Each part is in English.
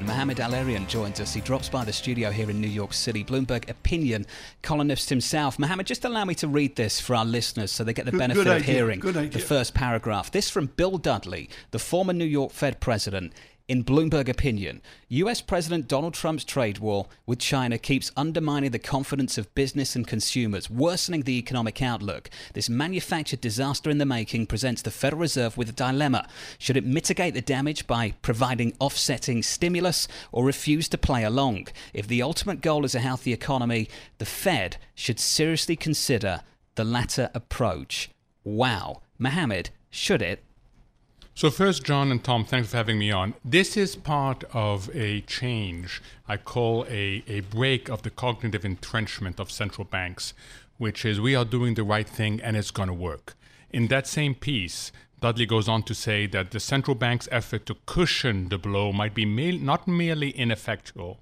Mohamed El-Erian joins us. He drops by the studio here in New York City. Bloomberg opinion columnist himself. Mohamed, just allow me to read this for our listeners so they get the benefit of hearing the first paragraph. This from Bill Dudley, the former New York Fed president. In Bloomberg opinion, US President Donald Trump's trade war with China keeps undermining the confidence of business and consumers, worsening the economic outlook. This manufactured disaster in the making presents the Federal Reserve with a dilemma. Should it mitigate the damage by providing offsetting stimulus or refuse to play along? If the ultimate goal is a healthy economy, the Fed should seriously consider the latter approach. Wow. Mohamed, should it? So first, John and Tom, thanks for having me on. This is part of a change I call a break of the cognitive entrenchment of central banks, which is we are doing the right thing and it's going to work. In that same piece, Dudley goes on to say that the central bank's effort to cushion the blow might be not merely ineffectual,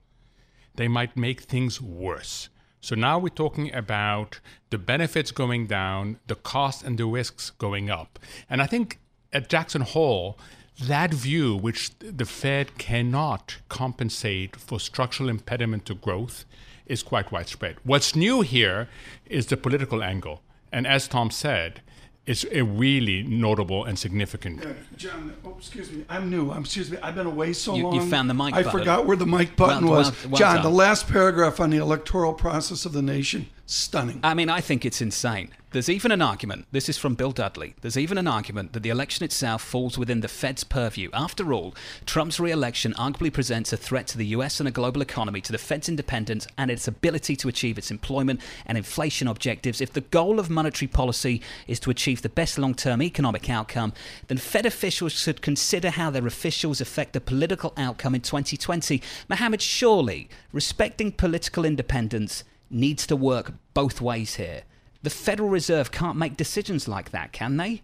they might make things worse. So now we're talking about the benefits going down, the costs and the risks going up. And I think at Jackson Hole, that view, which the Fed cannot compensate for structural impediment to growth, is quite widespread. What's new here is the political angle. And as Tom said, it's a really notable and significant. John, excuse me, I'm new. I've been away so long. You found the mic button. I forgot where the mic button was. John, the last paragraph on the electoral process of the nation, stunning. I mean, I think it's insane. There's even an argument, this is from Bill Dudley, there's even an argument that the election itself falls within the Fed's purview. After all, Trump's re-election arguably presents a threat to the US and a global economy, to the Fed's independence and its ability to achieve its employment and inflation objectives. If the goal of monetary policy is to achieve the best long-term economic outcome, then Fed officials should consider how their officials affect the political outcome in 2020. Mohamed, surely respecting political independence needs to work both ways here. The Federal Reserve can't make decisions like that, can they?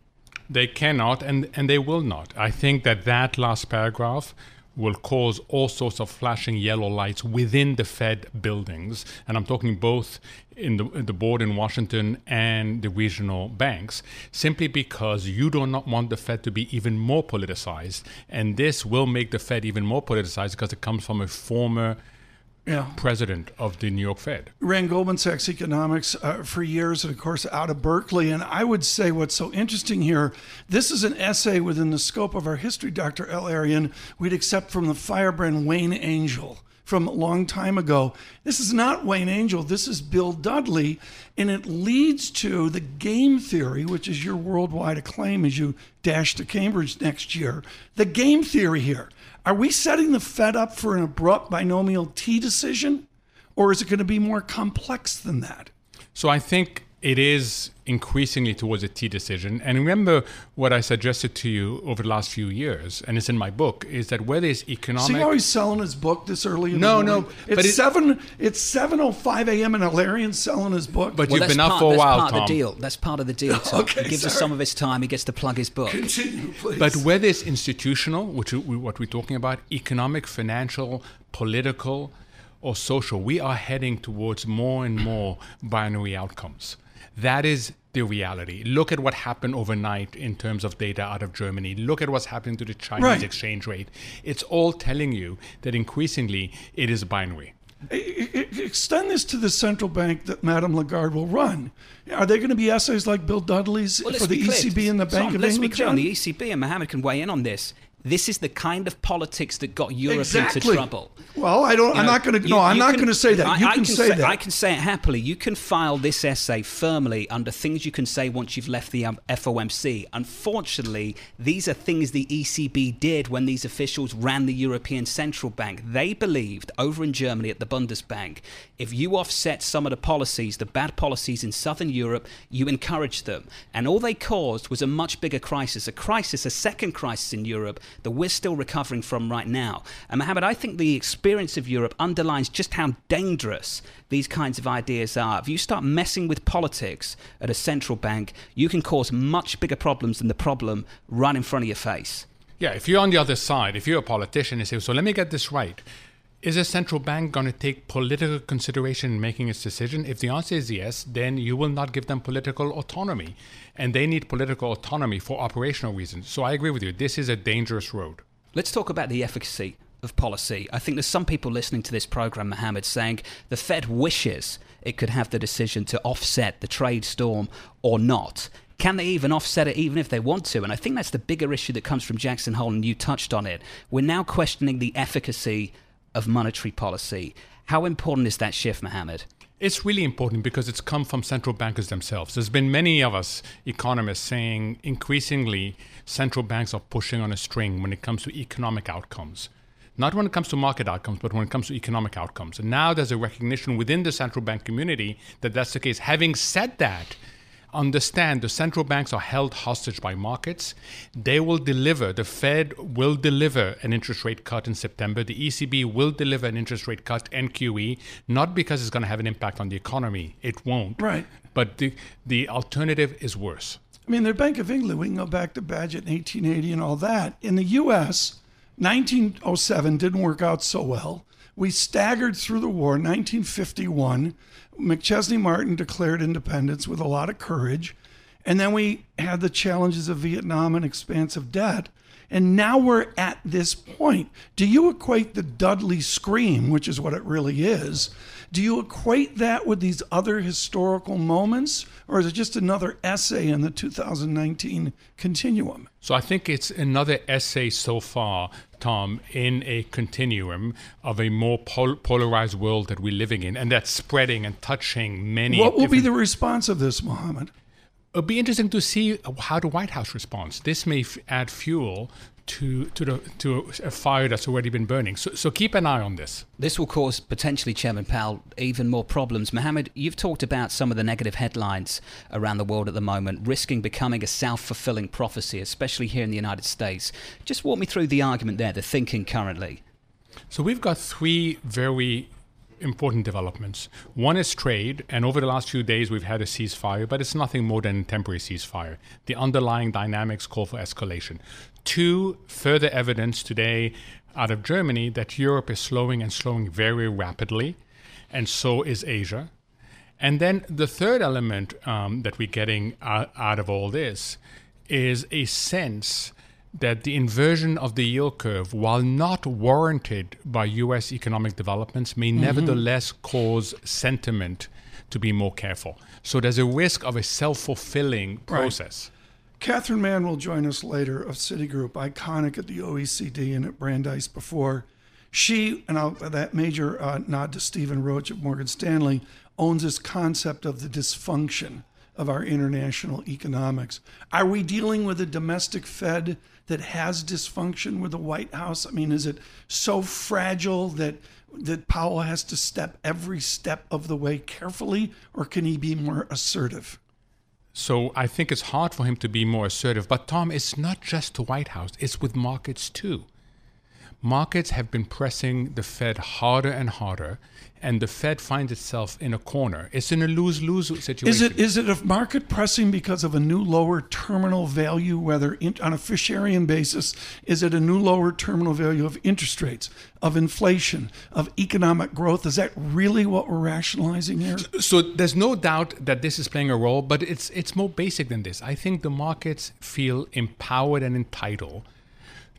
They cannot, and they will not. I think that last paragraph will cause all sorts of flashing yellow lights within the Fed buildings. And I'm talking both in the board in Washington and the regional banks, simply because you do not want the Fed to be even more politicized. And this will make the Fed even more politicized because it comes from a former president of the New York Fed. Ran Goldman Sachs economics for years, and of course out of Berkeley. And I would say what's so interesting here, this is an essay within the scope of our history, Dr. El-Erian, we'd accept from the firebrand Wayne Angel from a long time ago. This is not Wayne Angel, this is Bill Dudley, and it leads to the game theory, which is your worldwide acclaim as you dash to Cambridge next year. The game theory here. Are we setting the Fed up for an abrupt binomial T decision, or is it going to be more complex than that? So I think it is increasingly towards a T decision. And remember what I suggested to you over the last few years, and it's in my book, is that whether it's economic... See how he's selling his book this early in the morning? No, it's 7:05 a.m. and El-Erian's selling his book. But you've been up for a while, Tom. That's part of the deal, Tom. Okay, he gives us some of his time. He gets to plug his book. Continue, please. But whether it's institutional, which is what we're talking about, economic, financial, political, or social, we are heading towards more and more binary outcomes. That is the reality. Look at what happened overnight in terms of data out of Germany. Look at what's happening to the Chinese exchange rate. It's all telling you that increasingly it is binary. Extend this to the central bank that Madame Lagarde will run. Are there going to be essays like Bill Dudley's for the ECB and the Bank of England? Let's be clear on the ECB, and Mohamed can weigh in on this. This is the kind of politics that got Europe into trouble. Well, I'm not going to say that. You can say that. I can say it happily. You can file this essay firmly under things you can say once you've left the FOMC. Unfortunately, these are things the ECB did when these officials ran the European Central Bank. They believed over in Germany at the Bundesbank, if you offset some of the policies, the bad policies in Southern Europe, you encourage them. And all they caused was a much bigger crisis, a second crisis in Europe, that we're still recovering from right now. And Mohamed, I think the experience of Europe underlines just how dangerous these kinds of ideas are. If you start messing with politics at a central bank, you can cause much bigger problems than the problem right in front of your face. Yeah, if you're on the other side, if you're a politician, you say, so let me get this right. Is a central bank going to take political consideration in making its decision? If the answer is yes, then you will not give them political autonomy. And they need political autonomy for operational reasons. So I agree with you. This is a dangerous road. Let's talk about the efficacy of policy. I think there's some people listening to this program, Mohamed, saying the Fed wishes it could have the decision to offset the trade storm or not. Can they even offset it, even if they want to? And I think that's the bigger issue that comes from Jackson Hole, and you touched on it. We're now questioning the efficacy of monetary policy. How important is that shift, Mohamed? It's really important because it's come from central bankers themselves. There's been many of us economists saying increasingly central banks are pushing on a string when it comes to economic outcomes. Not when it comes to market outcomes, but when it comes to economic outcomes. And now there's a recognition within the central bank community that that's the case. Having said that, understand the central banks are held hostage by markets. They will deliver, the Fed will deliver an interest rate cut in September. The ECB will deliver an interest rate cut and QE, not because it's going to have an impact on the economy. It won't. Right. But the alternative is worse. I mean, the Bank of England, we can go back to Bagehot in 1880 and all that. In the U.S., 1907 didn't work out so well. We staggered through the war. 1951, McChesney Martin declared independence with a lot of courage. And then we had the challenges of Vietnam and expansive debt. And now we're at this point. Do you equate the Dudley scream, which is what it really is, do you equate that with these other historical moments? Or is it just another essay in the 2019 continuum? So I think it's another essay so far, Tom, in a continuum of a more polarized world that we're living in. And that's spreading and touching many. What will be the response of this, Mohamed? It'll be interesting to see how the White House responds. This may add fuel to a fire that's already been burning. So keep an eye on this. This will cause potentially, Chairman Powell, even more problems. Mohamed, you've talked about some of the negative headlines around the world at the moment, risking becoming a self-fulfilling prophecy, especially here in the United States. Just walk me through the argument there, the thinking currently. So we've got three very important developments. One is trade, and over the last few days we've had a ceasefire, but it's nothing more than a temporary ceasefire. The underlying dynamics call for escalation. Two, further evidence today out of Germany that Europe is slowing and slowing very rapidly, and so is Asia. And then the third element that we're getting out of all this is a sense that the inversion of the yield curve, while not warranted by U.S. economic developments, may nevertheless cause sentiment to be more careful. So there's a risk of a self-fulfilling process. Right. Catherine Mann will join us later of Citigroup, iconic at the OECD and at Brandeis before. She, and that major nod to Stephen Roach of Morgan Stanley, owns this concept of the dysfunction of our international economics. Are we dealing with a domestic Fed that has dysfunction with the White House? I mean, is it so fragile that Powell has to step every step of the way carefully, or can he be more assertive? So I think it's hard for him to be more assertive. But Tom, it's not just the White House, it's with markets too. Markets have been pressing the Fed harder and harder, and the Fed finds itself in a corner. It's in a lose-lose situation. Is it a market pressing because of a new lower terminal value, whether on a Fisherian basis, is it a new lower terminal value of interest rates, of inflation, of economic growth? Is that really what we're rationalizing here? So there's no doubt that this is playing a role, but it's more basic than this. I think the markets feel empowered and entitled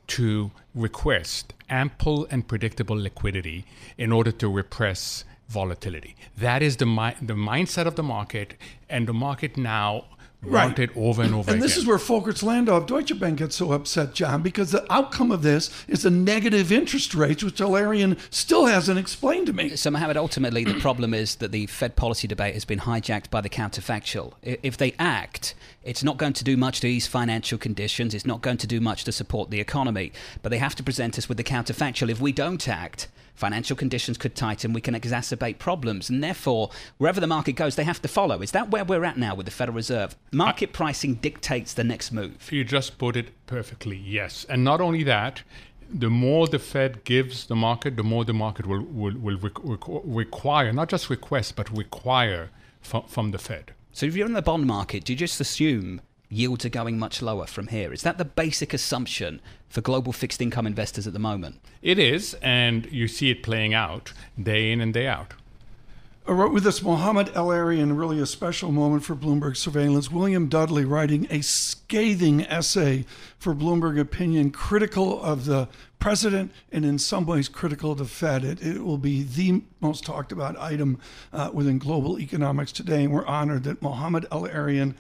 to request ample and predictable liquidity in order to repress volatility. That is the mindset of the market, and the market now want it over and over again. And this is where Folkerts Landau of Deutsche Bank gets so upset, John, because the outcome of this is the negative interest rates, which El-Erian still hasn't explained to me. So, Mohamed, ultimately the problem is that the Fed policy debate has been hijacked by the counterfactual. If they act, it's not going to do much to ease financial conditions. It's not going to do much to support the economy. But they have to present us with the counterfactual. If we don't act, financial conditions could tighten. We can exacerbate problems. And therefore, wherever the market goes, they have to follow. Is that where we're at now with the Federal Reserve? Market pricing dictates the next move. You just put it perfectly, yes. And not only that, the more the Fed gives the market, the more the market will require, not just request, but require from the Fed. So if you're in the bond market, do you just assume yields are going much lower from here. Is that the basic assumption for global fixed income investors at the moment? It is, and you see it playing out day in and day out. With this Mohamed El-Erian, really a special moment for Bloomberg Surveillance. William Dudley writing a scathing essay for Bloomberg Opinion, critical of the president and in some ways critical of the Fed. It will be the most talked about item within global economics today. And we're honored that Mohamed El-Erian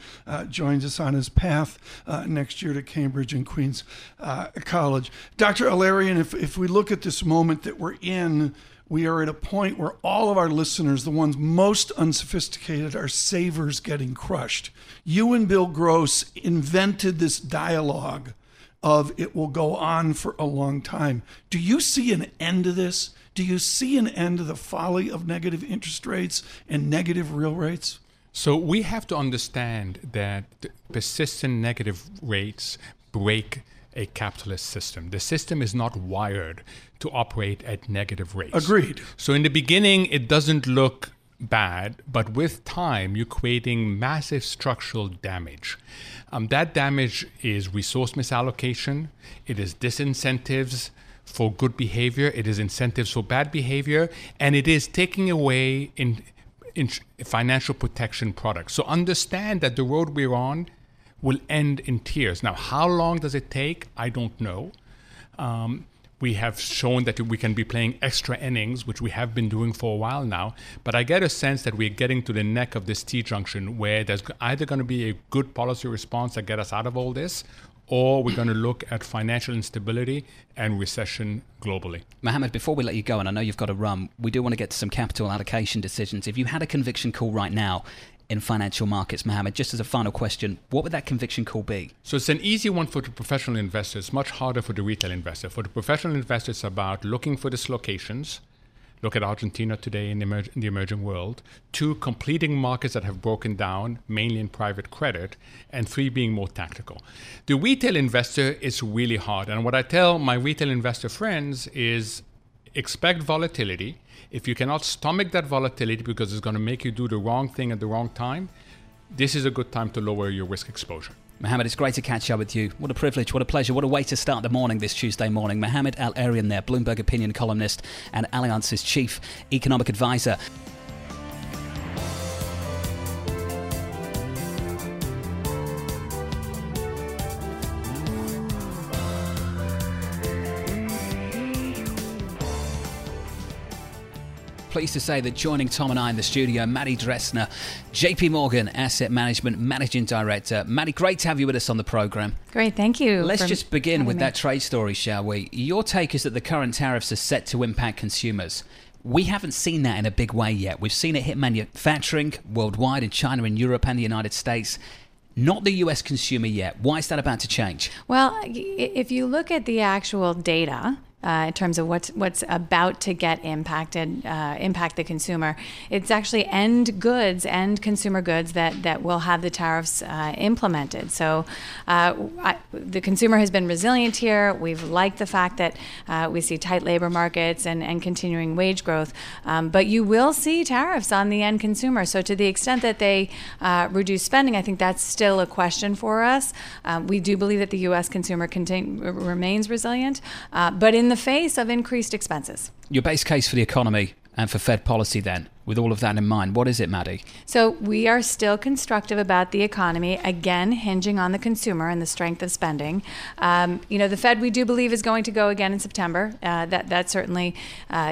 joins us on his path next year to Cambridge and Queen's College. Dr. El-Erian, if we look at this moment that we're in, we are at a point where all of our listeners, the ones most unsophisticated, are savers getting crushed. You and Bill Gross invented this dialogue of it will go on for a long time. Do you see an end to this? Do you see an end to the folly of negative interest rates and negative real rates? So we have to understand that persistent negative rates break a capitalist system. The system is not wired to operate at negative rates. Agreed. So in the beginning, it doesn't look bad, but with time, you're creating massive structural damage. That damage is resource misallocation. It is disincentives for good behavior. It is incentives for bad behavior. And it is taking away in financial protection products. So understand that the road we're on will end in tears. Now, how long does it take? I don't know. We have shown that we can be playing extra innings, which we have been doing for a while now. But I get a sense that we're getting to the neck of this T-junction where there's either going to be a good policy response that gets us out of all this, or we're going to look at financial instability and recession globally. Mohamed, before we let you go, and I know you've got to run, we do want to get to some capital allocation decisions. If you had a conviction call right now in financial markets, Mohamed, just as a final question, what would that conviction call be? So it's an easy one for the professional investor. It's much harder for the retail investor. For the professional investor, it's about looking for dislocations. Look at Argentina today in the emerging world. 2, completing markets that have broken down, mainly in private credit. And 3, being more tactical. The retail investor is really hard. And what I tell my retail investor friends is expect volatility. If you cannot stomach that volatility because it's going to make you do the wrong thing at the wrong time, this is a good time to lower your risk exposure. Mohamed, it's great to catch up with you. What a privilege, what a pleasure, what a way to start the morning this Tuesday morning. Mohamed El-Erian there, Bloomberg Opinion columnist and Allianz's chief economic advisor. Pleased to say that joining Tom and I in the studio, Maddi Dessner, J.P. Morgan Asset Management Managing Director. Maddi, great to have you with us on the program. Great, thank you. Let's just begin with that trade story, shall we? Your take is that the current tariffs are set to impact consumers. We haven't seen that in a big way yet. We've seen it hit manufacturing worldwide in China and Europe and the United States. Not the U.S. consumer yet. Why is that about to change? Well, if you look at the actual data, in terms of what's about to get impact the consumer. It's actually end consumer goods that will have the tariffs implemented. So the consumer has been resilient here. We've liked the fact that we see tight labor markets and continuing wage growth. But you will see tariffs on the end consumer. So to the extent that they reduce spending, I think that's still a question for us. We do believe that the U.S. consumer remains resilient. But in the face of increased expenses. Your base case for the economy and for Fed policy then, with all of that in mind, what is it, Maddi? So we are still constructive about the economy, again, hinging on the consumer and the strength of spending. The Fed, we do believe, is going to go again in September. That's certainly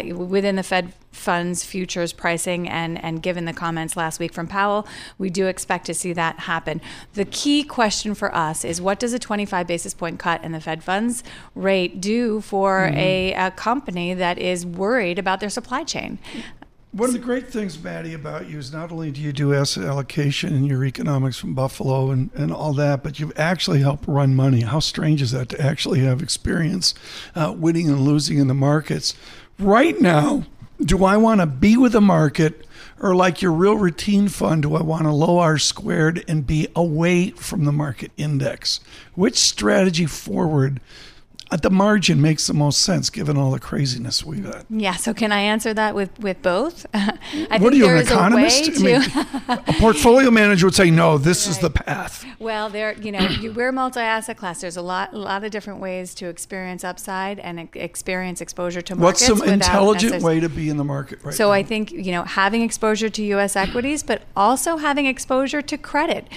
within the Fed funds futures pricing and given the comments last week from Powell, we do expect to see that happen. The key question for us is what does a 25 basis point cut in the Fed funds rate do for a company that is worried about their supply chain? One of the great things, Maddi, about you is not only do you do asset allocation and your economics from Buffalo and all that, but you've actually helped run money. How strange is that to actually have experience winning and losing in the markets? Right now, do I want to be with the market, or like your real routine fund, do I want to low R squared and be away from the market index? Which strategy forward at the margin makes the most sense given all the craziness we've had. Yeah, so can I answer that with both? What are you, an economist? I mean, a portfolio manager would say, no, this is the path. Well, we're multi-asset class. There's a lot of different ways to experience upside and experience exposure to markets. What's some intelligent way to be in the market right now? So I think, having exposure to U.S. equities, but also having exposure to credit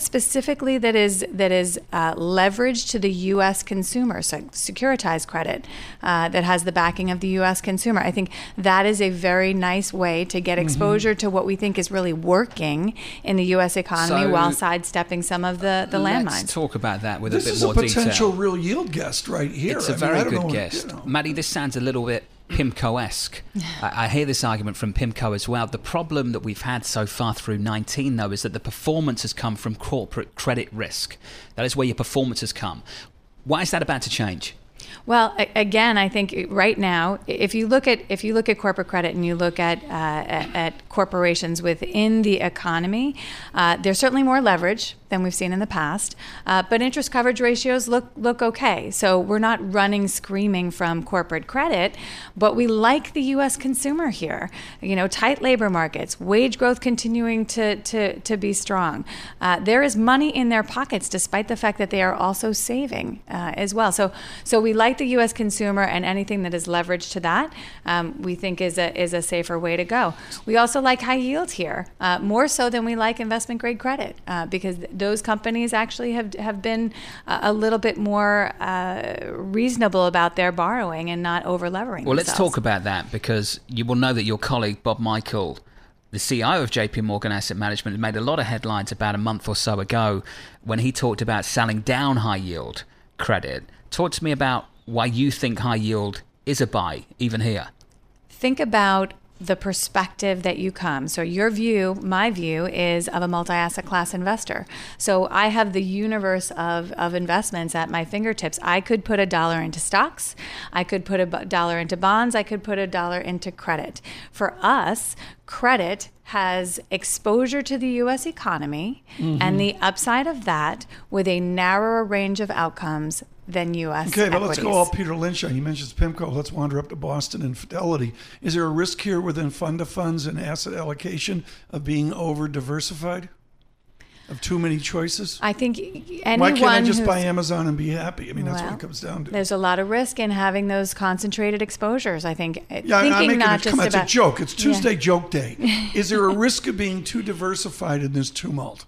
specifically that is leveraged to the U.S. consumer, so securitized credit that has the backing of the U.S. consumer. I think that is a very nice way to get exposure to what we think is really working in the U.S. economy, so while sidestepping some of the landmines. Let's talk about that with a bit more detail. This is a potential real yield guest right here. It's a very good guest. Maddi, this sounds a little bit PIMCO-esque. I hear this argument from PIMCO as well. The problem that we've had so far through 19, though, is that the performance has come from corporate credit risk. That is where your performance has come. Why is that about to change? Well, again, I think right now, if you look at corporate credit and you look at corporations within the economy, there's certainly more leverage than we've seen in the past. But interest coverage ratios look okay. So we're not running screaming from corporate credit, but we like the U.S. consumer here. Tight labor markets, wage growth continuing to be strong. There is money in their pockets, despite the fact that they are also saving as well. So we like the U.S. consumer, and anything that is leveraged to that, we think is a safer way to go. We also like high yield here, more so than we like investment grade credit, because those companies actually have been a little bit more reasonable about their borrowing and not over-levering themselves. Well, let's talk about that, because you will know that your colleague, Bob Michael, the CEO of J.P. Morgan Asset Management, made a lot of headlines about a month or so ago when he talked about selling down high yield credit. Talk to me about why you think high yield is a buy, even here. Think about the perspective that you come. So my view is of a multi-asset class investor. So I have the universe of investments at my fingertips. I could put $1 into stocks. I could put $1 into bonds. I could put $1 into credit. For us, credit has exposure to the U.S. economy and the upside of that with a narrower range of outcomes than U.S. Okay, but let's go all Peter Lynch on. He mentions PIMCO. Let's wander up to Boston and Fidelity. Is there a risk here within fund of funds and asset allocation of being over-diversified? Of too many choices? I think anyone why can't I just buy Amazon and be happy? I mean, that's what it comes down to. There's a lot of risk in having those concentrated exposures, I think. Yeah, thinking I'm making not just about... It's a joke. It's Tuesday joke day. Is there a risk of being too diversified in this tumult?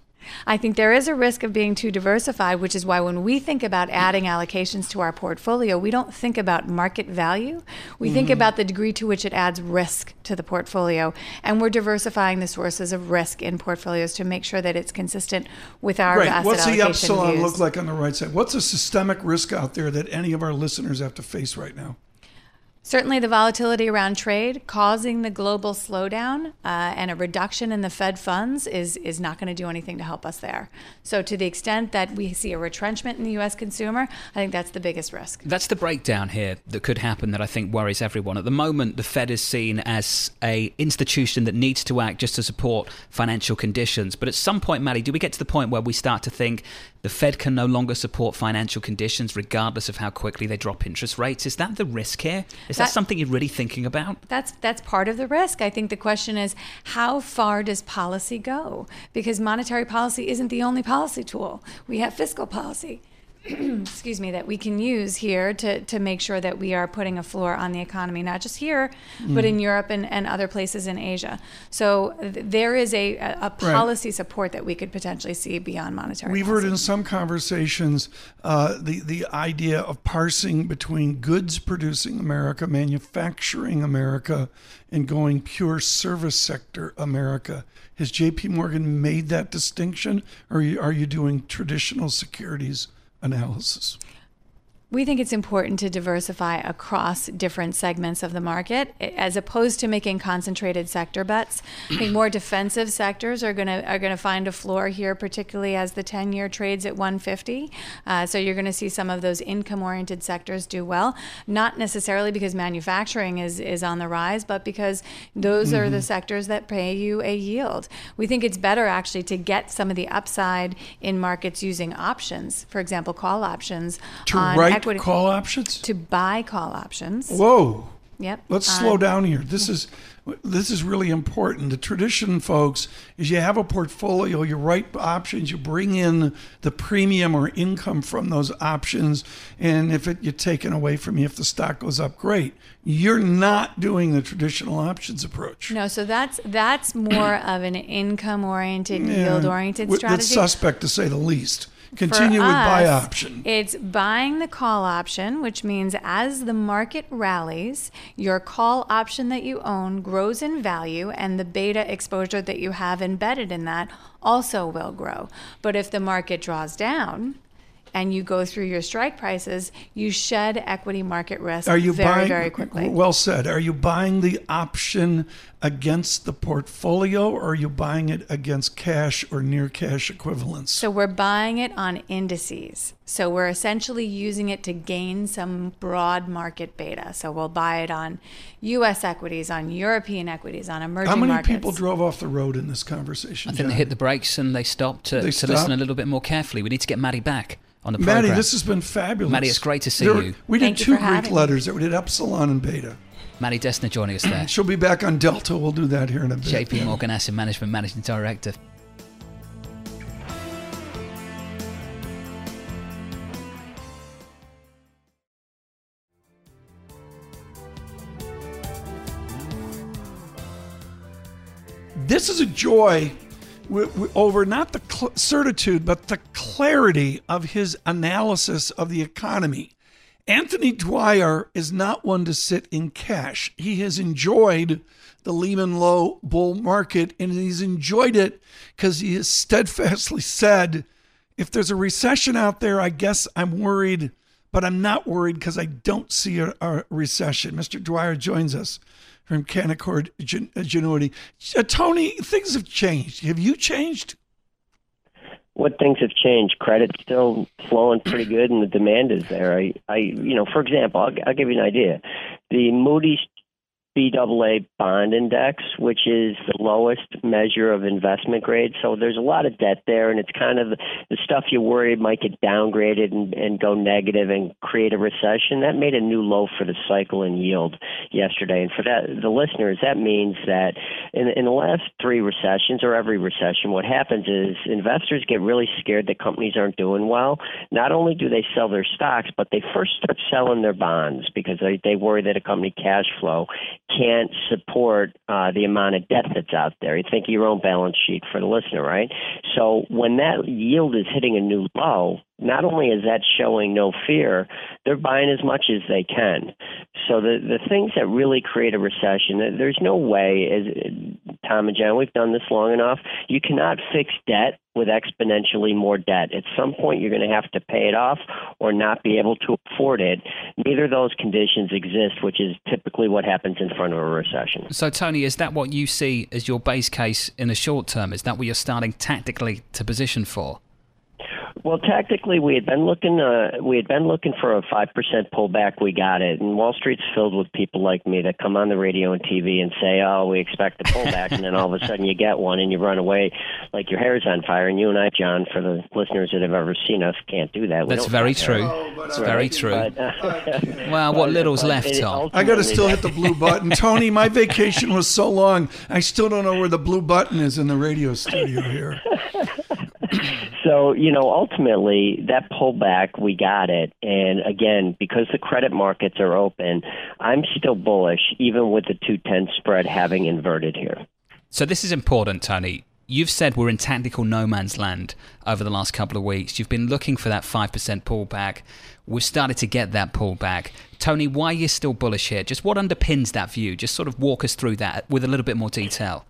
I think there is a risk of being too diversified, which is why when we think about adding allocations to our portfolio, we don't think about market value. We think about the degree to which it adds risk to the portfolio. And we're diversifying the sources of risk in portfolios to make sure that it's consistent with our asset What's allocation What's the epsilon views. Look like on the right side? What's a systemic risk out there that any of our listeners have to face right now? Certainly the volatility around trade causing the global slowdown and a reduction in the Fed funds is not going to do anything to help us there. So to the extent that we see a retrenchment in the U.S. consumer, I think that's the biggest risk. That's the breakdown here that could happen that I think worries everyone. At the moment, the Fed is seen as an institution that needs to act just to support financial conditions. But at some point, Maddi, do we get to the point where we start to think the Fed can no longer support financial conditions regardless of how quickly they drop interest rates? Is that the risk here? Is that something you're really thinking about? That's part of the risk. I think the question is, how far does policy go? Because monetary policy isn't the only policy tool. We have fiscal policy excuse me, that we can use here to make sure that we are putting a floor on the economy, not just here, but in Europe and other places in Asia. So there is a policy support that we could potentially see beyond monetary policy. We've heard in some conversations the idea of parsing between goods-producing America, manufacturing America, and going pure service sector America. Has J.P. Morgan made that distinction, or are you doing traditional securities analysis? We think it's important to diversify across different segments of the market as opposed to making concentrated sector bets. I think more defensive sectors are going to find a floor here, particularly as the 10-year trades at 150. So you're going to see some of those income-oriented sectors do well, not necessarily because manufacturing is on the rise, but because those are the sectors that pay you a yield. We think it's better actually to get some of the upside in markets using options, for example, call options on equity. Call options? To buy call options. Whoa. Yep. Let's slow down here. This is really important. The tradition, folks, is you have a portfolio, you write options, you bring in the premium or income from those options, and if it you're taken away from you, if the stock goes up, great. You're not doing the traditional options approach. No, so that's more of an income-oriented, yield-oriented strategy. That's suspect to say the least. Continue with buy option. It's buying the call option, which means as the market rallies, your call option that you own grows in value and the beta exposure that you have embedded in that also will grow. But if the market draws down and you go through your strike prices, you shed equity market risk very quickly. Well said. Are you buying the option against the portfolio, or are you buying it against cash or near cash equivalents? So we're buying it on indices. So we're essentially using it to gain some broad market beta. So we'll buy it on U.S. equities, on European equities, on emerging markets. How many people drove off the road in this conversation? I think they hit the brakes and they stopped to listen a little bit more carefully. We need to get Maddie back on the program. Maddie, this has been fabulous. Maddie, it's great to see you. We did two Greek letters. We did epsilon and beta. Maddi Dessner joining us there. She'll be back on Delta. We'll do that here in a bit. J.P. Morgan Asset Management Managing Director. This is a joy over not the certitude, but the clarity of his analysis of the economy. Anthony Dwyer is not one to sit in cash. He has enjoyed the Lehman low bull market, and he's enjoyed it because he has steadfastly said, if there's a recession out there, I guess I'm worried, but I'm not worried because I don't see a recession. Mr. Dwyer joins us from Canaccord Genuity. Tony, things have changed. Have you changed? What things have changed? Credit's still flowing pretty good, and the demand is there. For example, I'll give you an idea. The Moody's BAA bond index, which is the lowest measure of investment grade, so there's a lot of debt there, and it's kind of the stuff you worry might get downgraded and go negative and create a recession. That made a new low for the cycle in yield yesterday, and for that, the listeners, that means that in the last three recessions or every recession, what happens is investors get really scared that companies aren't doing well. Not only do they sell their stocks, but they first start selling their bonds because they worry that a company cash flow can't support the amount of debt that's out there. You think of your own balance sheet for the listener, right? So when that yield is hitting a new low, not only is that showing no fear, they're buying as much as they can. So the things that really create a recession, there's no way, as Tom and John, we've done this long enough, you cannot fix debt with exponentially more debt. At some point, you're going to have to pay it off or not be able to afford it. Neither of those conditions exist, which is typically what happens in front of a recession. So, Tony, is that what you see as your base case in the short term? Is that what you're starting tactically to position for? Well, tactically, we had been looking for a 5% pullback. We got it, and Wall Street's filled with people like me that come on the radio and TV and say, "Oh, we expect a pullback," and then all of a sudden you get one and you run away like your hair's on fire. And you and I, John, for the listeners that have ever seen us, can't do that. That's very true. It's very true. Well, what little's left, Tom? I got to still hit the blue button, Tony. My vacation was so long, I still don't know where the blue button is in the radio studio here. So, ultimately, that pullback, we got it. And again, because the credit markets are open, I'm still bullish, even with the 210 spread having inverted here. So this is important, Tony. You've said we're in tactical no man's land over the last couple of weeks. You've been looking for that 5% pullback. We've started to get that pullback. Tony, why are you still bullish here? Just what underpins that view? Just sort of walk us through that with a little bit more detail.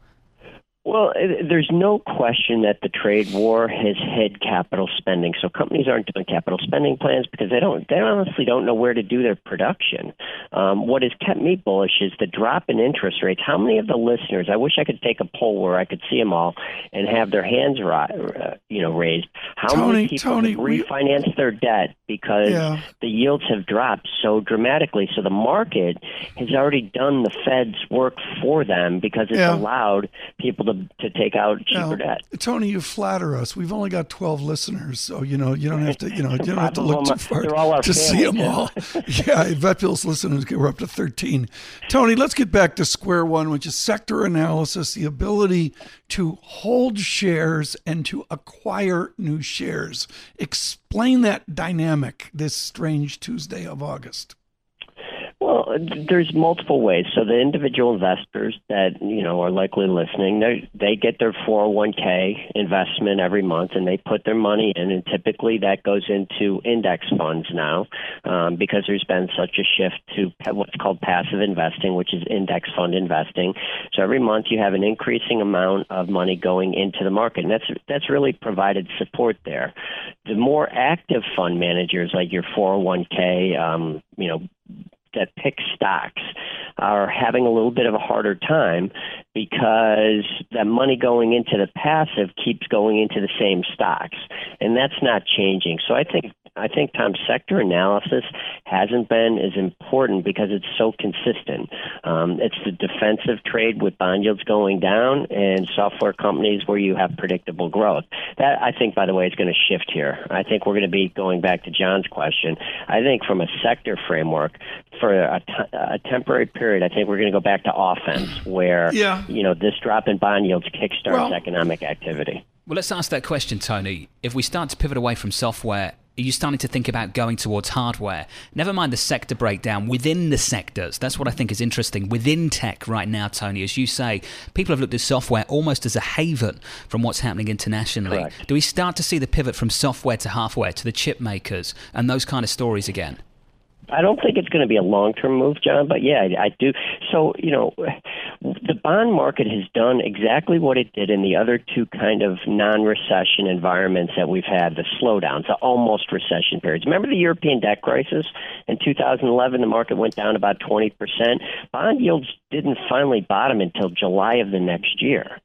Well, there's no question that the trade war has hit capital spending. So companies aren't doing capital spending plans because they honestly don't know where to do their production. What has kept me bullish is the drop in interest rates. How many of the listeners, I wish I could take a poll where I could see them all and have their hands raised. How many people refinance their debt because the yields have dropped so dramatically? So the market has already done the Fed's work for them because it's allowed people to to take out cheaper debt. Tony, you flatter us. We've only got 12 listeners, so you don't have to you don't have to look too far to see them all. Yeah, I bet Bill's listeners were up to 13. Tony, let's get back to square one, which is sector analysis, the ability to hold shares and to acquire new shares. Explain that dynamic this strange Tuesday of August. Well, there's multiple ways. So the individual investors that, are likely listening, they get their 401k investment every month and they put their money in. And typically that goes into index funds now because there's been such a shift to what's called passive investing, which is index fund investing. So every month you have an increasing amount of money going into the market. And that's really provided support there. The more active fund managers like your 401k, that pick stocks are having a little bit of a harder time because the money going into the passive keeps going into the same stocks, and that's not changing. So I think Tom's sector analysis hasn't been as important because it's so consistent. It's the defensive trade with bond yields going down and software companies where you have predictable growth. That, I think, by the way, is going to shift here. I think we're going to be going back to John's question. I think from a sector framework, for a temporary period, I think we're going to go back to offense where, this drop in bond yields kickstarts economic activity. Well, let's ask that question, Tony. If we start to pivot away from software, are you starting to think about going towards hardware? Never mind the sector breakdown within the sectors. That's what I think is interesting within tech right now, Tony. As you say, people have looked at software almost as a haven from what's happening internationally. Correct. Do we start to see the pivot from software to hardware, to the chip makers and those kind of stories again? I don't think it's going to be a long-term move, John, but yeah, I do. So, the bond market has done exactly what it did in the other two kind of non-recession environments that we've had, the slowdowns, the almost recession periods. Remember the European debt crisis? In 2011, the market went down about 20%. Bond yields didn't finally bottom until July of the next year.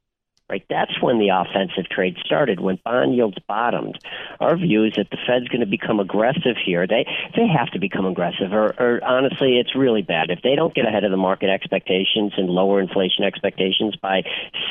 Right, that's when the offensive trade started, when bond yields bottomed. Our view is that the Fed's going to become aggressive here. They have to become aggressive, or honestly, it's really bad. If they don't get ahead of the market expectations and lower inflation expectations by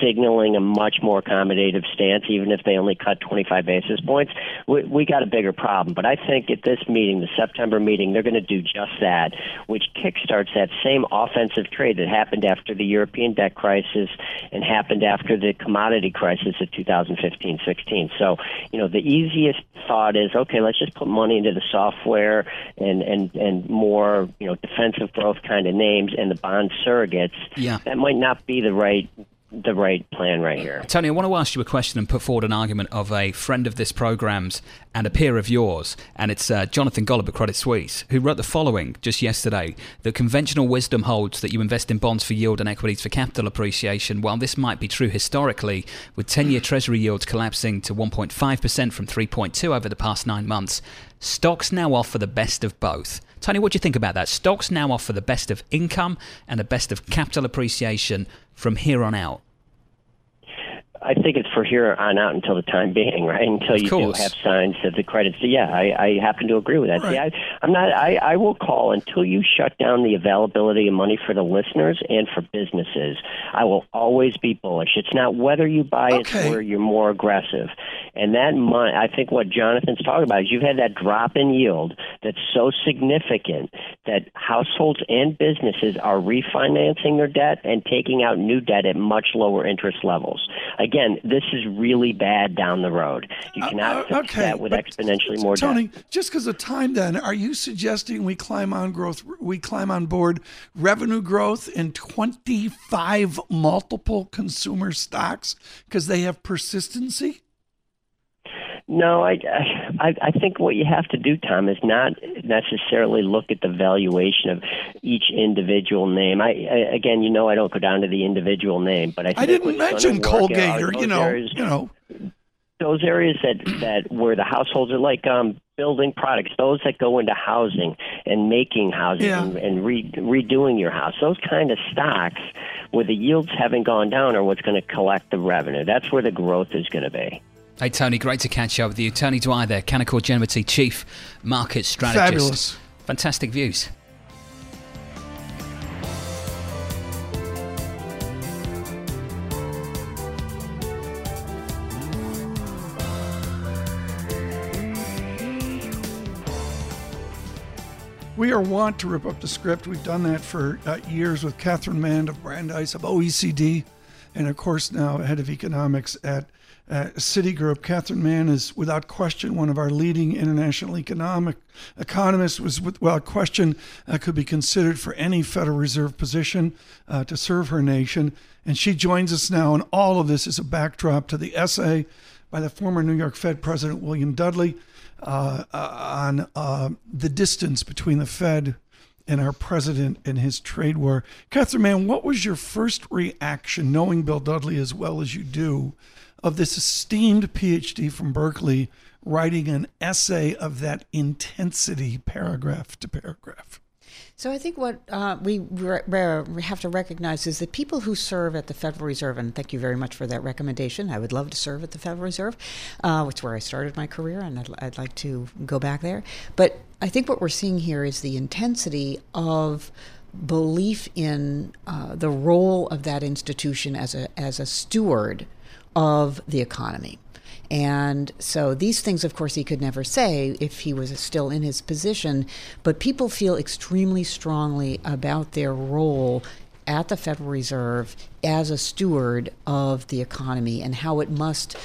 signaling a much more accommodative stance, even if they only cut 25 basis points, we got a bigger problem. But I think at this meeting, the September meeting, they're going to do just that, which kickstarts that same offensive trade that happened after the European debt crisis and happened after the commodity crisis of 2015-16. So, the easiest thought is, okay, let's just put money into the software and more, defensive growth kind of names and the bond surrogates. Yeah. That might not be the right plan right here. Tony, I want to ask you a question and put forward an argument of a friend of this program's and a peer of yours, and it's Jonathan Golub at Credit Suisse, who wrote the following just yesterday: the conventional wisdom holds that you invest in bonds for yield and equities for capital appreciation. While this might be true historically, with 10-year Treasury yields collapsing to 1.5% from 3.2% over the past 9 months, stocks now offer the best of both. Tony, what do you think about that? Stocks now offer the best of income and the best of capital appreciation from here on out. I think it's for here on out until the time being, right? Until you do have signs that the credits. Yeah, I happen to agree with that. Right. See, I will call until you shut down the availability of money for the listeners and for businesses. I will always be bullish. It's not whether you buy it's where you're more aggressive. And that money, I think what Jonathan's talking about is you've had that drop in yield that's so significant that households and businesses are refinancing their debt and taking out new debt at much lower interest levels. Again, this is really bad down the road. You cannot fix that with exponentially more Tony, debt. Tony, just because of time then, are you suggesting we climb on board revenue growth in 25 multiple consumer stocks because they have persistency? No, I think what you have to do, Tom, is not necessarily look at the valuation of each individual name. I don't go down to the individual name, but I didn't mention Colgate or those areas that where the households are like building products, those that go into housing and making housing and redoing your house, those kind of stocks where the yields haven't gone down are what's going to collect the revenue. That's where the growth is going to be. Hey, Tony, great to catch up with you. Tony Dwyer there, Canaccord Genuity Chief Market Strategist. Fabulous. Fantastic views. We are wont to rip up the script. We've done that for years with Catherine Mann of Brandeis, of OECD, and of course now head of economics at Citigroup. Catherine Mann is without question one of our leading international economists, was without question could be considered for any Federal Reserve position to serve her nation. And she joins us now, and all of this is a backdrop to the essay by the former New York Fed President William Dudley on the distance between the Fed and our president and his trade war. Catherine Mann, what was your first reaction, knowing Bill Dudley as well as you do, of this esteemed PhD from Berkeley writing an essay of that intensity, paragraph to paragraph? So I think what we have to recognize is that people who serve at the Federal Reserve, and thank you very much for that recommendation. I would love to serve at the Federal Reserve, which is where I started my career, and I'd like to go back there. But I think what we're seeing here is the intensity of belief in the role of that institution as a steward of the economy. And so these things, of course, he could never say if he was still in his position, but people feel extremely strongly about their role at the Federal Reserve as a steward of the economy and how it must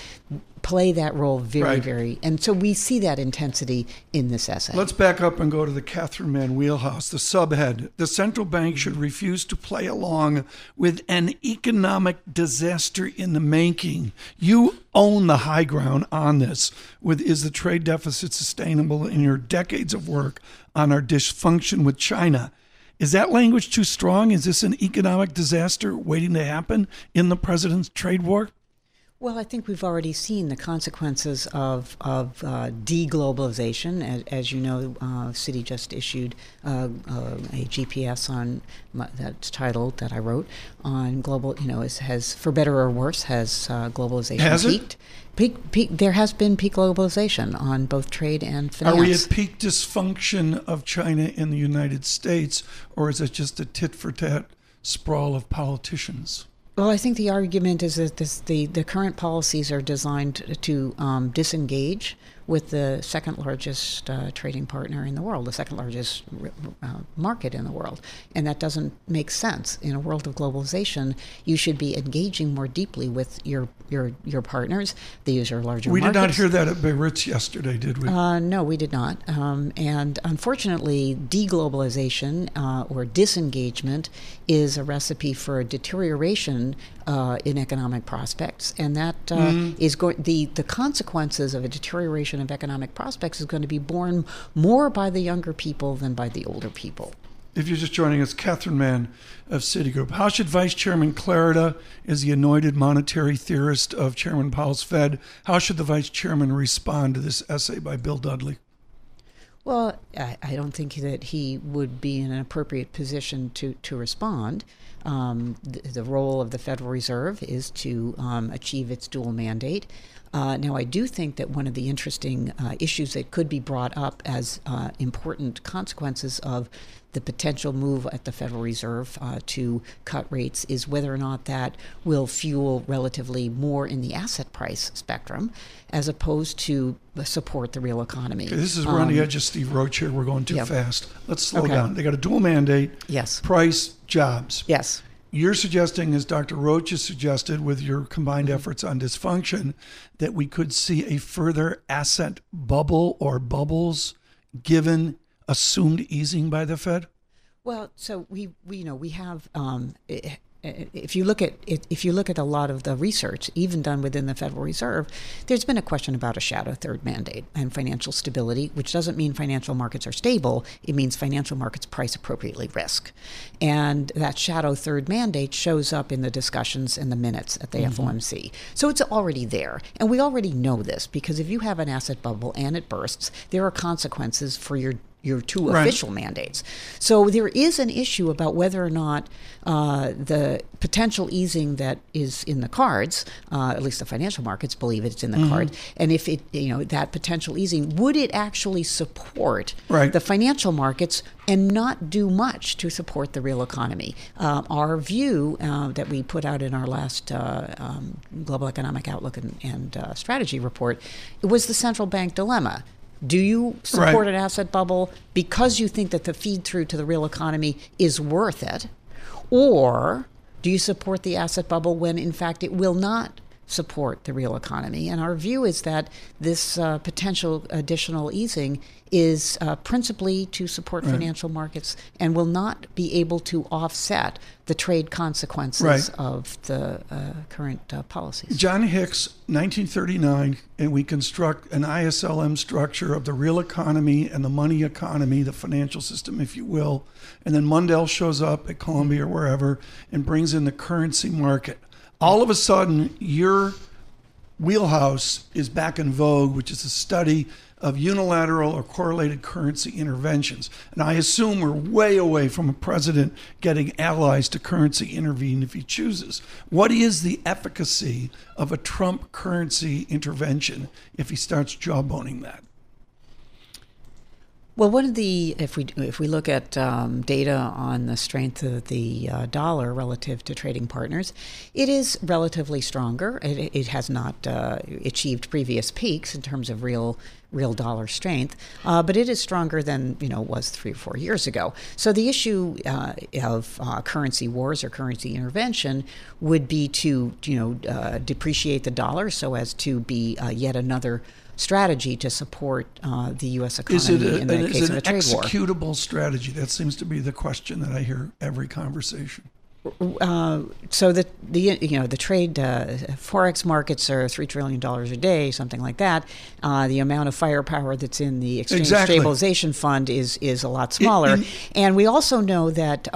play that role very, very. And so we see that intensity in this essay. Let's back up and go to the Catherine Mann wheelhouse, the subhead. The central bank should refuse to play along with an economic disaster in the making. You own the high ground on this with, is the trade deficit sustainable in your decades of work on our dysfunction with China? Is that language too strong? Is this an economic disaster waiting to happen in the president's trade war? Well, I think we've already seen the consequences of deglobalization. As you know, Citi just issued a GPS on that's titled that I wrote on global. You know, has for better or worse has globalization has peaked? Peak, there has been peak globalization on both trade and finance. Are we at peak dysfunction of China in the United States, or is it just a tit-for-tat sprawl of politicians? Well, I think the argument is that the current policies are designed to disengage with the second largest trading partner in the world, the second largest market in the world. And that doesn't make sense. In a world of globalization, you should be engaging more deeply with your partners. These are larger markets. We did not hear that at Beirut yesterday, did we? No, we did not. And unfortunately, deglobalization or disengagement is a recipe for a deterioration in economic prospects. And that is the consequences of a deterioration of economic prospects is going to be borne more by the younger people than by the older people. If you're just joining us, Catherine Mann of Citigroup. How should Vice Chairman Clarida, is the anointed monetary theorist of Chairman Powell's Fed, how should the Vice Chairman respond to this essay by Bill Dudley? Well, I don't think that he would be in an appropriate position to respond. The role of the Federal Reserve is to achieve its dual mandate. Now, I do think that one of the interesting issues that could be brought up as important consequences of the potential move at the Federal Reserve to cut rates is whether or not that will fuel relatively more in the asset price spectrum as opposed to support the real economy. Okay, this is we're on the edge of Steve Roach here. We're going too fast. Let's slow down. They got a dual mandate. Yes. Price, jobs. Yes. You're suggesting, as Dr. Roach has suggested with your combined efforts on dysfunction, that we could see a further asset bubble or bubbles given assumed easing by the Fed? Well, so we you know, we have if you look at a lot of the research, even done within the Federal Reserve, there's been a question about a shadow third mandate and financial stability, which doesn't mean financial markets are stable. It means financial markets price appropriately risk. And that shadow third mandate shows up in the discussions in the minutes at the FOMC. So it's already there. And we already know this because if you have an asset bubble and it bursts, there are consequences for your two official mandates. So there is an issue about whether or not the potential easing that is in the cards, at least the financial markets believe it's in the cards, and if it, you know, that potential easing, would it actually support the financial markets and not do much to support the real economy? Our view that we put out in our last Global Economic Outlook and Strategy report, it was the central bank dilemma. Do you support an asset bubble because you think that the feed through to the real economy is worth it? Or do you support the asset bubble when, in fact, it will not support the real economy? And our view is that this potential additional easing is principally to support financial markets and will not be able to offset the trade consequences of the current policies. John Hicks, 1939, and we construct an ISLM structure of the real economy and the money economy, the financial system, if you will. And then Mundell shows up at Columbia or wherever and brings in the currency market. All of a sudden, your wheelhouse is back in vogue, which is a study of unilateral or correlated currency interventions. And I assume we're way away from a president getting allies to currency intervene if he chooses. What is the efficacy of a Trump currency intervention if he starts jawboning that? Well, one of the if we look at data on the strength of the dollar relative to trading partners, it is relatively stronger. It has not achieved previous peaks in terms of real dollar strength, but it is stronger than it was 3 or 4 years ago. So the issue of currency wars or currency intervention would be to depreciate the dollar so as to be yet another strategy to support the U.S. economy in the case of a trade war. Is it an executable strategy? That seems to be the question that I hear every conversation. So the trade forex markets are $3 trillion a day, something like that. The amount of firepower that's in the exchange stabilization fund is a lot smaller. And we also know that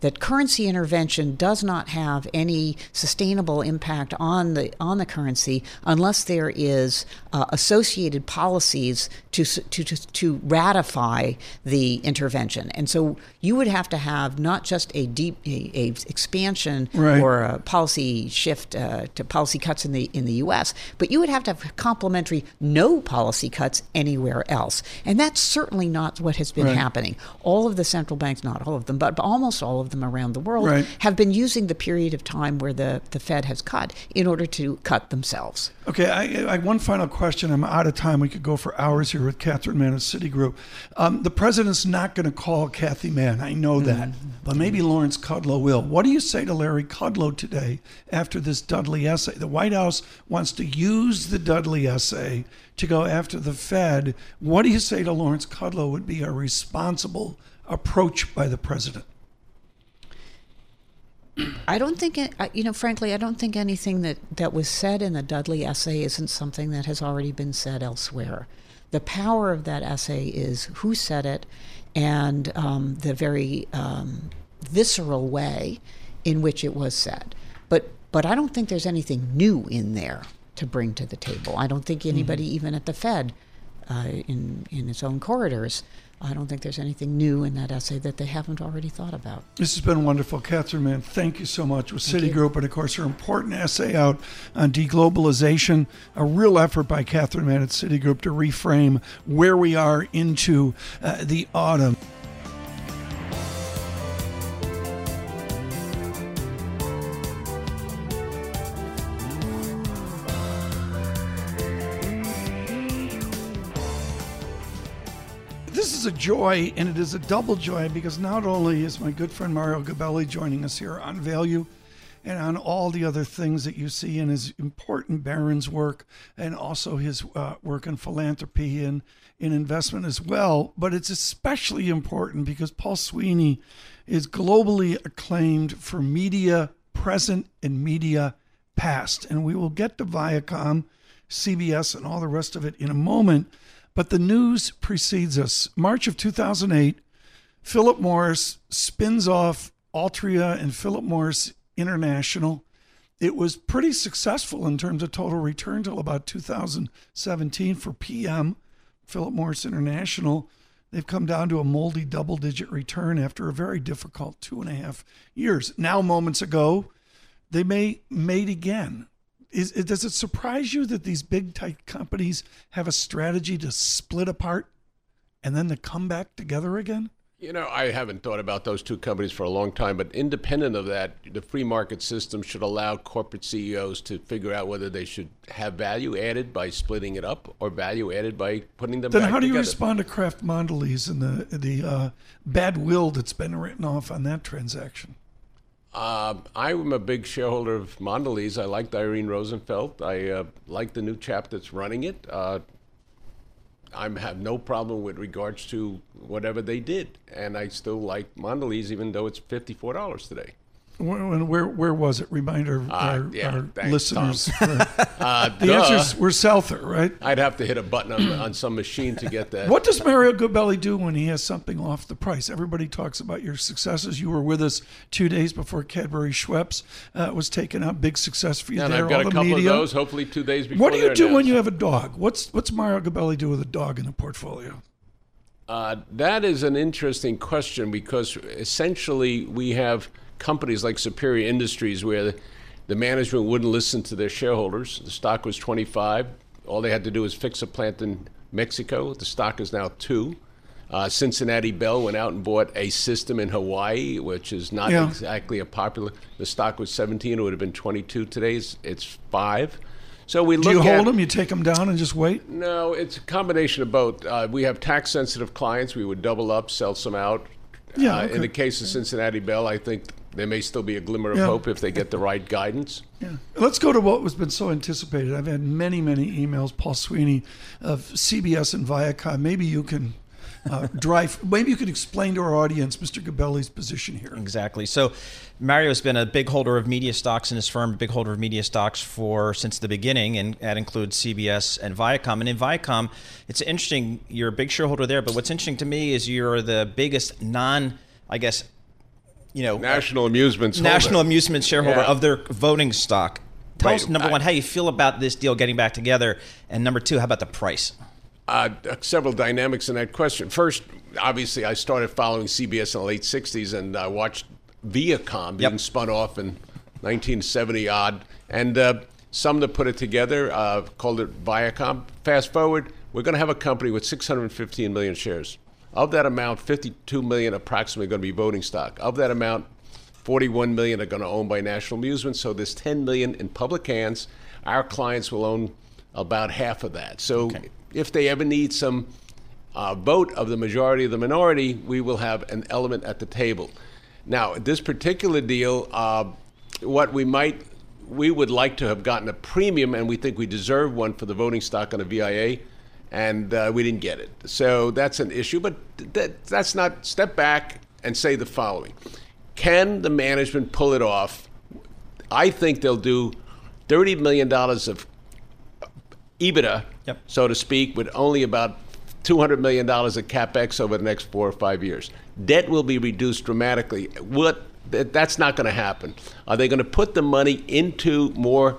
that currency intervention does not have any sustainable impact on the currency unless there is associated policies to ratify the intervention. And so you would have to have not just a expansion or a policy shift to policy cuts in the U.S., but you would have to have complementary no policy cuts anywhere else. And that's certainly not what has been happening. All of the central banks, not all of them, but almost all of them around the world have been using the period of time where the Fed has cut in order to cut themselves. Okay, I one final question. I'm out of time. We could go for hours here with Catherine Mann of Citigroup. The president's not going to call Kathy Mann. I know that. But maybe Lawrence Kudlow will. What do you say to Larry Kudlow today after this Dudley essay? The White House wants to use the Dudley essay to go after the Fed. What do you say to Lawrence Kudlow would be a responsible approach by the president? I don't think, frankly, I don't think anything that was said in the Dudley essay isn't something that has already been said elsewhere. The power of that essay is who said it and the very visceral way in which it was said. But I don't think there's anything new in there to bring to the table. I don't think anybody, even at the Fed, in its own corridors, I don't think there's anything new in that essay that they haven't already thought about. This has been wonderful. Catherine Mann, thank you so much with Citigroup. And, of course, her important essay out on deglobalization, a real effort by Catherine Mann at Citigroup to reframe where we are into the autumn. A joy, and it is a double joy, because not only is my good friend Mario Gabelli joining us here on Value and on all the other things that you see in his important Barron's work and also his work in philanthropy and in investment as well, but it's especially important because Paul Sweeney is globally acclaimed for media present and media past. And we will get to Viacom, CBS, and all the rest of it in a moment. But the news precedes us. March of 2008, Philip Morris spins off Altria and Philip Morris International. It was pretty successful in terms of total return till about 2017 for PM, Philip Morris International. They've come down to a moldy double-digit return after a very difficult 2.5 years. Now, moments ago, they made again. Does it surprise you that these big tech companies have a strategy to split apart and then to come back together again? You know, I haven't thought about those two companies for a long time, but independent of that, the free market system should allow corporate CEOs to figure out whether they should have value added by splitting it up or value added by putting them back together. Then how do you respond to Kraft Mondelez and the bad will that's been written off on that transaction? I'm a big shareholder of Mondelez. I liked Irene Rosenfeld. I like the new chap that's running it. I have no problem with regards to whatever they did, and I still like Mondelez, even though it's $54 today. Where was it? Reminder our listeners. The answer is we're Souther, right? I'd have to hit a button on some machine to get that. What does Mario Gabelli do when he has something off the price? Everybody talks about your successes. You were with us 2 days before Cadbury Schweppes was taken out. Big success for you and there. I've got a couple of those, hopefully 2 days before. What do you do when you have a dog? What's Mario Gabelli do with a dog in the portfolio? That is an interesting question because essentially we have companies like Superior Industries where the management wouldn't listen to their shareholders. The stock was 25. All they had to do was fix a plant in Mexico. The stock is now 2. Cincinnati Bell went out and bought a system in Hawaii, which is not exactly a popular. The stock was 17. It would have been 22 today. It's 5. So we look at. Do you hold them? You take them down and just wait? No, it's a combination of both. We have tax-sensitive clients. We would double up, sell some out. Okay. In the case of Cincinnati Bell, I think there may still be a glimmer of hope if they get the right guidance. Yeah. Let's go to what has been so anticipated. I've had many, many emails. Paul Sweeney of CBS and Viacom. Maybe you can maybe you could explain to our audience Mr. Gabelli's position here. Exactly. So Mario's been a big holder of media stocks in his firm, a big holder of media stocks since the beginning, and that includes CBS and Viacom. And in Viacom, it's interesting, you're a big shareholder there, but what's interesting to me is you're the biggest National Amusements shareholder of their voting stock. Tell us, number one, how you feel about this deal getting back together, and number two, how about the price? Several dynamics in that question. First, obviously, I started following CBS in the late 60s, and I watched Viacom being spun off in 1970-odd, and some that put it together called it Viacom. Fast forward, we're going to have a company with 615 million shares. Of that amount, 52 million approximately are going to be voting stock. Of that amount, 41 million are going to own by National Amusements, so there's 10 million in public hands. Our clients will own about half of that. So. Okay. If they ever need some vote of the majority of the minority, we will have an element at the table. Now, this particular deal, we would like to have gotten a premium, and we think we deserve one for the voting stock on a VIA, and we didn't get it. So that's an issue, but that's not. Step back and say the following. Can the management pull it off? I think they'll do $30 million of EBITDA, so to speak, with only about $200 million of CapEx over the next 4 or 5 years. Debt will be reduced dramatically. That's not going to happen. Are they going to put the money into more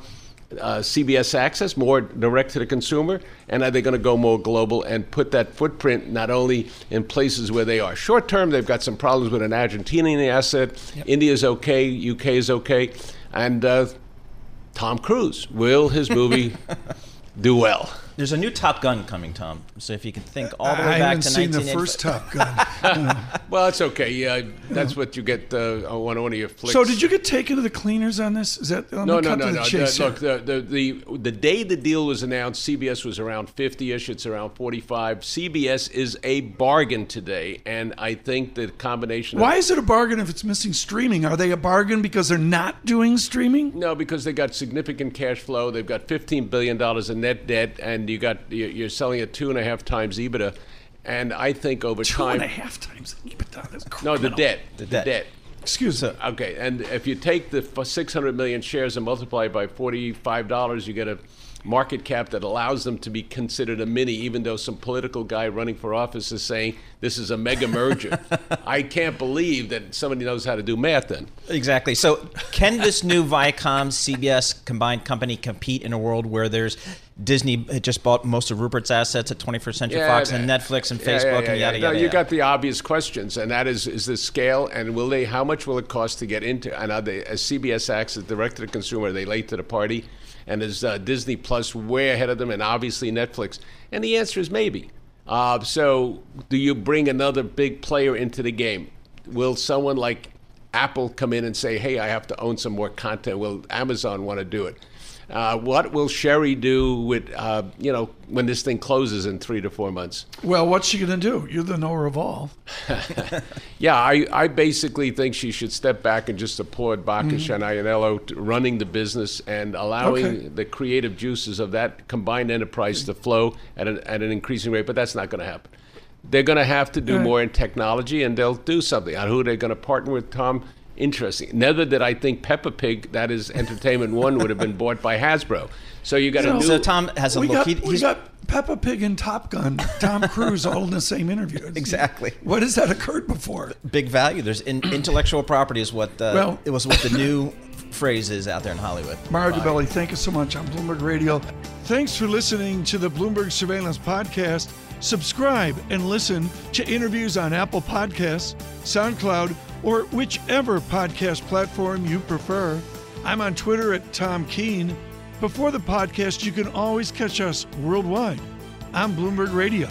CBS access, more direct to the consumer? And are they going to go more global and put that footprint not only in places where they are? Short term, they've got some problems with an Argentinian asset. India's okay. UK is okay. And Tom Cruise, will his movie... do well. There's a new Top Gun coming, Tom. So if you can think all the way back to 1985. I haven't seen the first Top Gun. Well, it's okay. Yeah, that's what you get on one of your flicks. So did you get taken to the cleaners on this? Is that no. Look, the day the deal was announced, CBS was around 50-ish. It's around 45. CBS is a bargain today, and I think the combination. Why is it a bargain if it's missing streaming? Are they a bargain because they're not doing streaming? No, because they got significant cash flow. They've got $15 billion in net debt, and you're selling at 2.5 times EBITDA, and I think over time 2.5 times EBITDA. That's criminal. No, the debt. Excuse me. Okay, and if you take the 600 million shares and multiply it by $45, you get a market cap that allows them to be considered a mini, even though some political guy running for office is saying this is a mega merger. I can't believe that somebody knows how to do math then. Exactly. So can this new Viacom CBS combined company compete in a world where there's Disney just bought most of Rupert's assets at 21st Century Fox and Netflix and Facebook and yada. No, you got the obvious questions, and that is the scale, and how much will it cost to get into, and are they, as CBS acts as direct to the consumer, are they late to the party? And is Disney Plus way ahead of them, and obviously Netflix? And the answer is maybe. So do you bring another big player into the game? Will someone like Apple come in and say, hey, I have to own some more content? Will Amazon want to do it? What will Sherry do with, when this thing closes in 3 to 4 months? Well, what's she going to do? You're the knower of all. Yeah, I basically think she should step back and just support Bakish and Iannello running the business and allowing the creative juices of that combined enterprise to flow at an increasing rate. But that's not going to happen. They're going to have to do more in technology, and they'll do something. On who they're going to partner with, Tom? Interesting. Neither did I think Peppa Pig, that is Entertainment One, would have been bought by Hasbro. So you got So Tom has a look. He's got Peppa Pig and Top Gun, Tom Cruise, all in the same interview. Exactly. What has that occurred before? Big value. There's intellectual property is what it was what the new phrase is out there in Hollywood. Mario Gabelli, thank you so much on Bloomberg Radio. Thanks for listening to the Bloomberg Surveillance Podcast. Subscribe and listen to interviews on Apple Podcasts, SoundCloud, or whichever podcast platform you prefer. I'm on Twitter @TomKeen. Before the podcast, you can always catch us worldwide on Bloomberg Radio.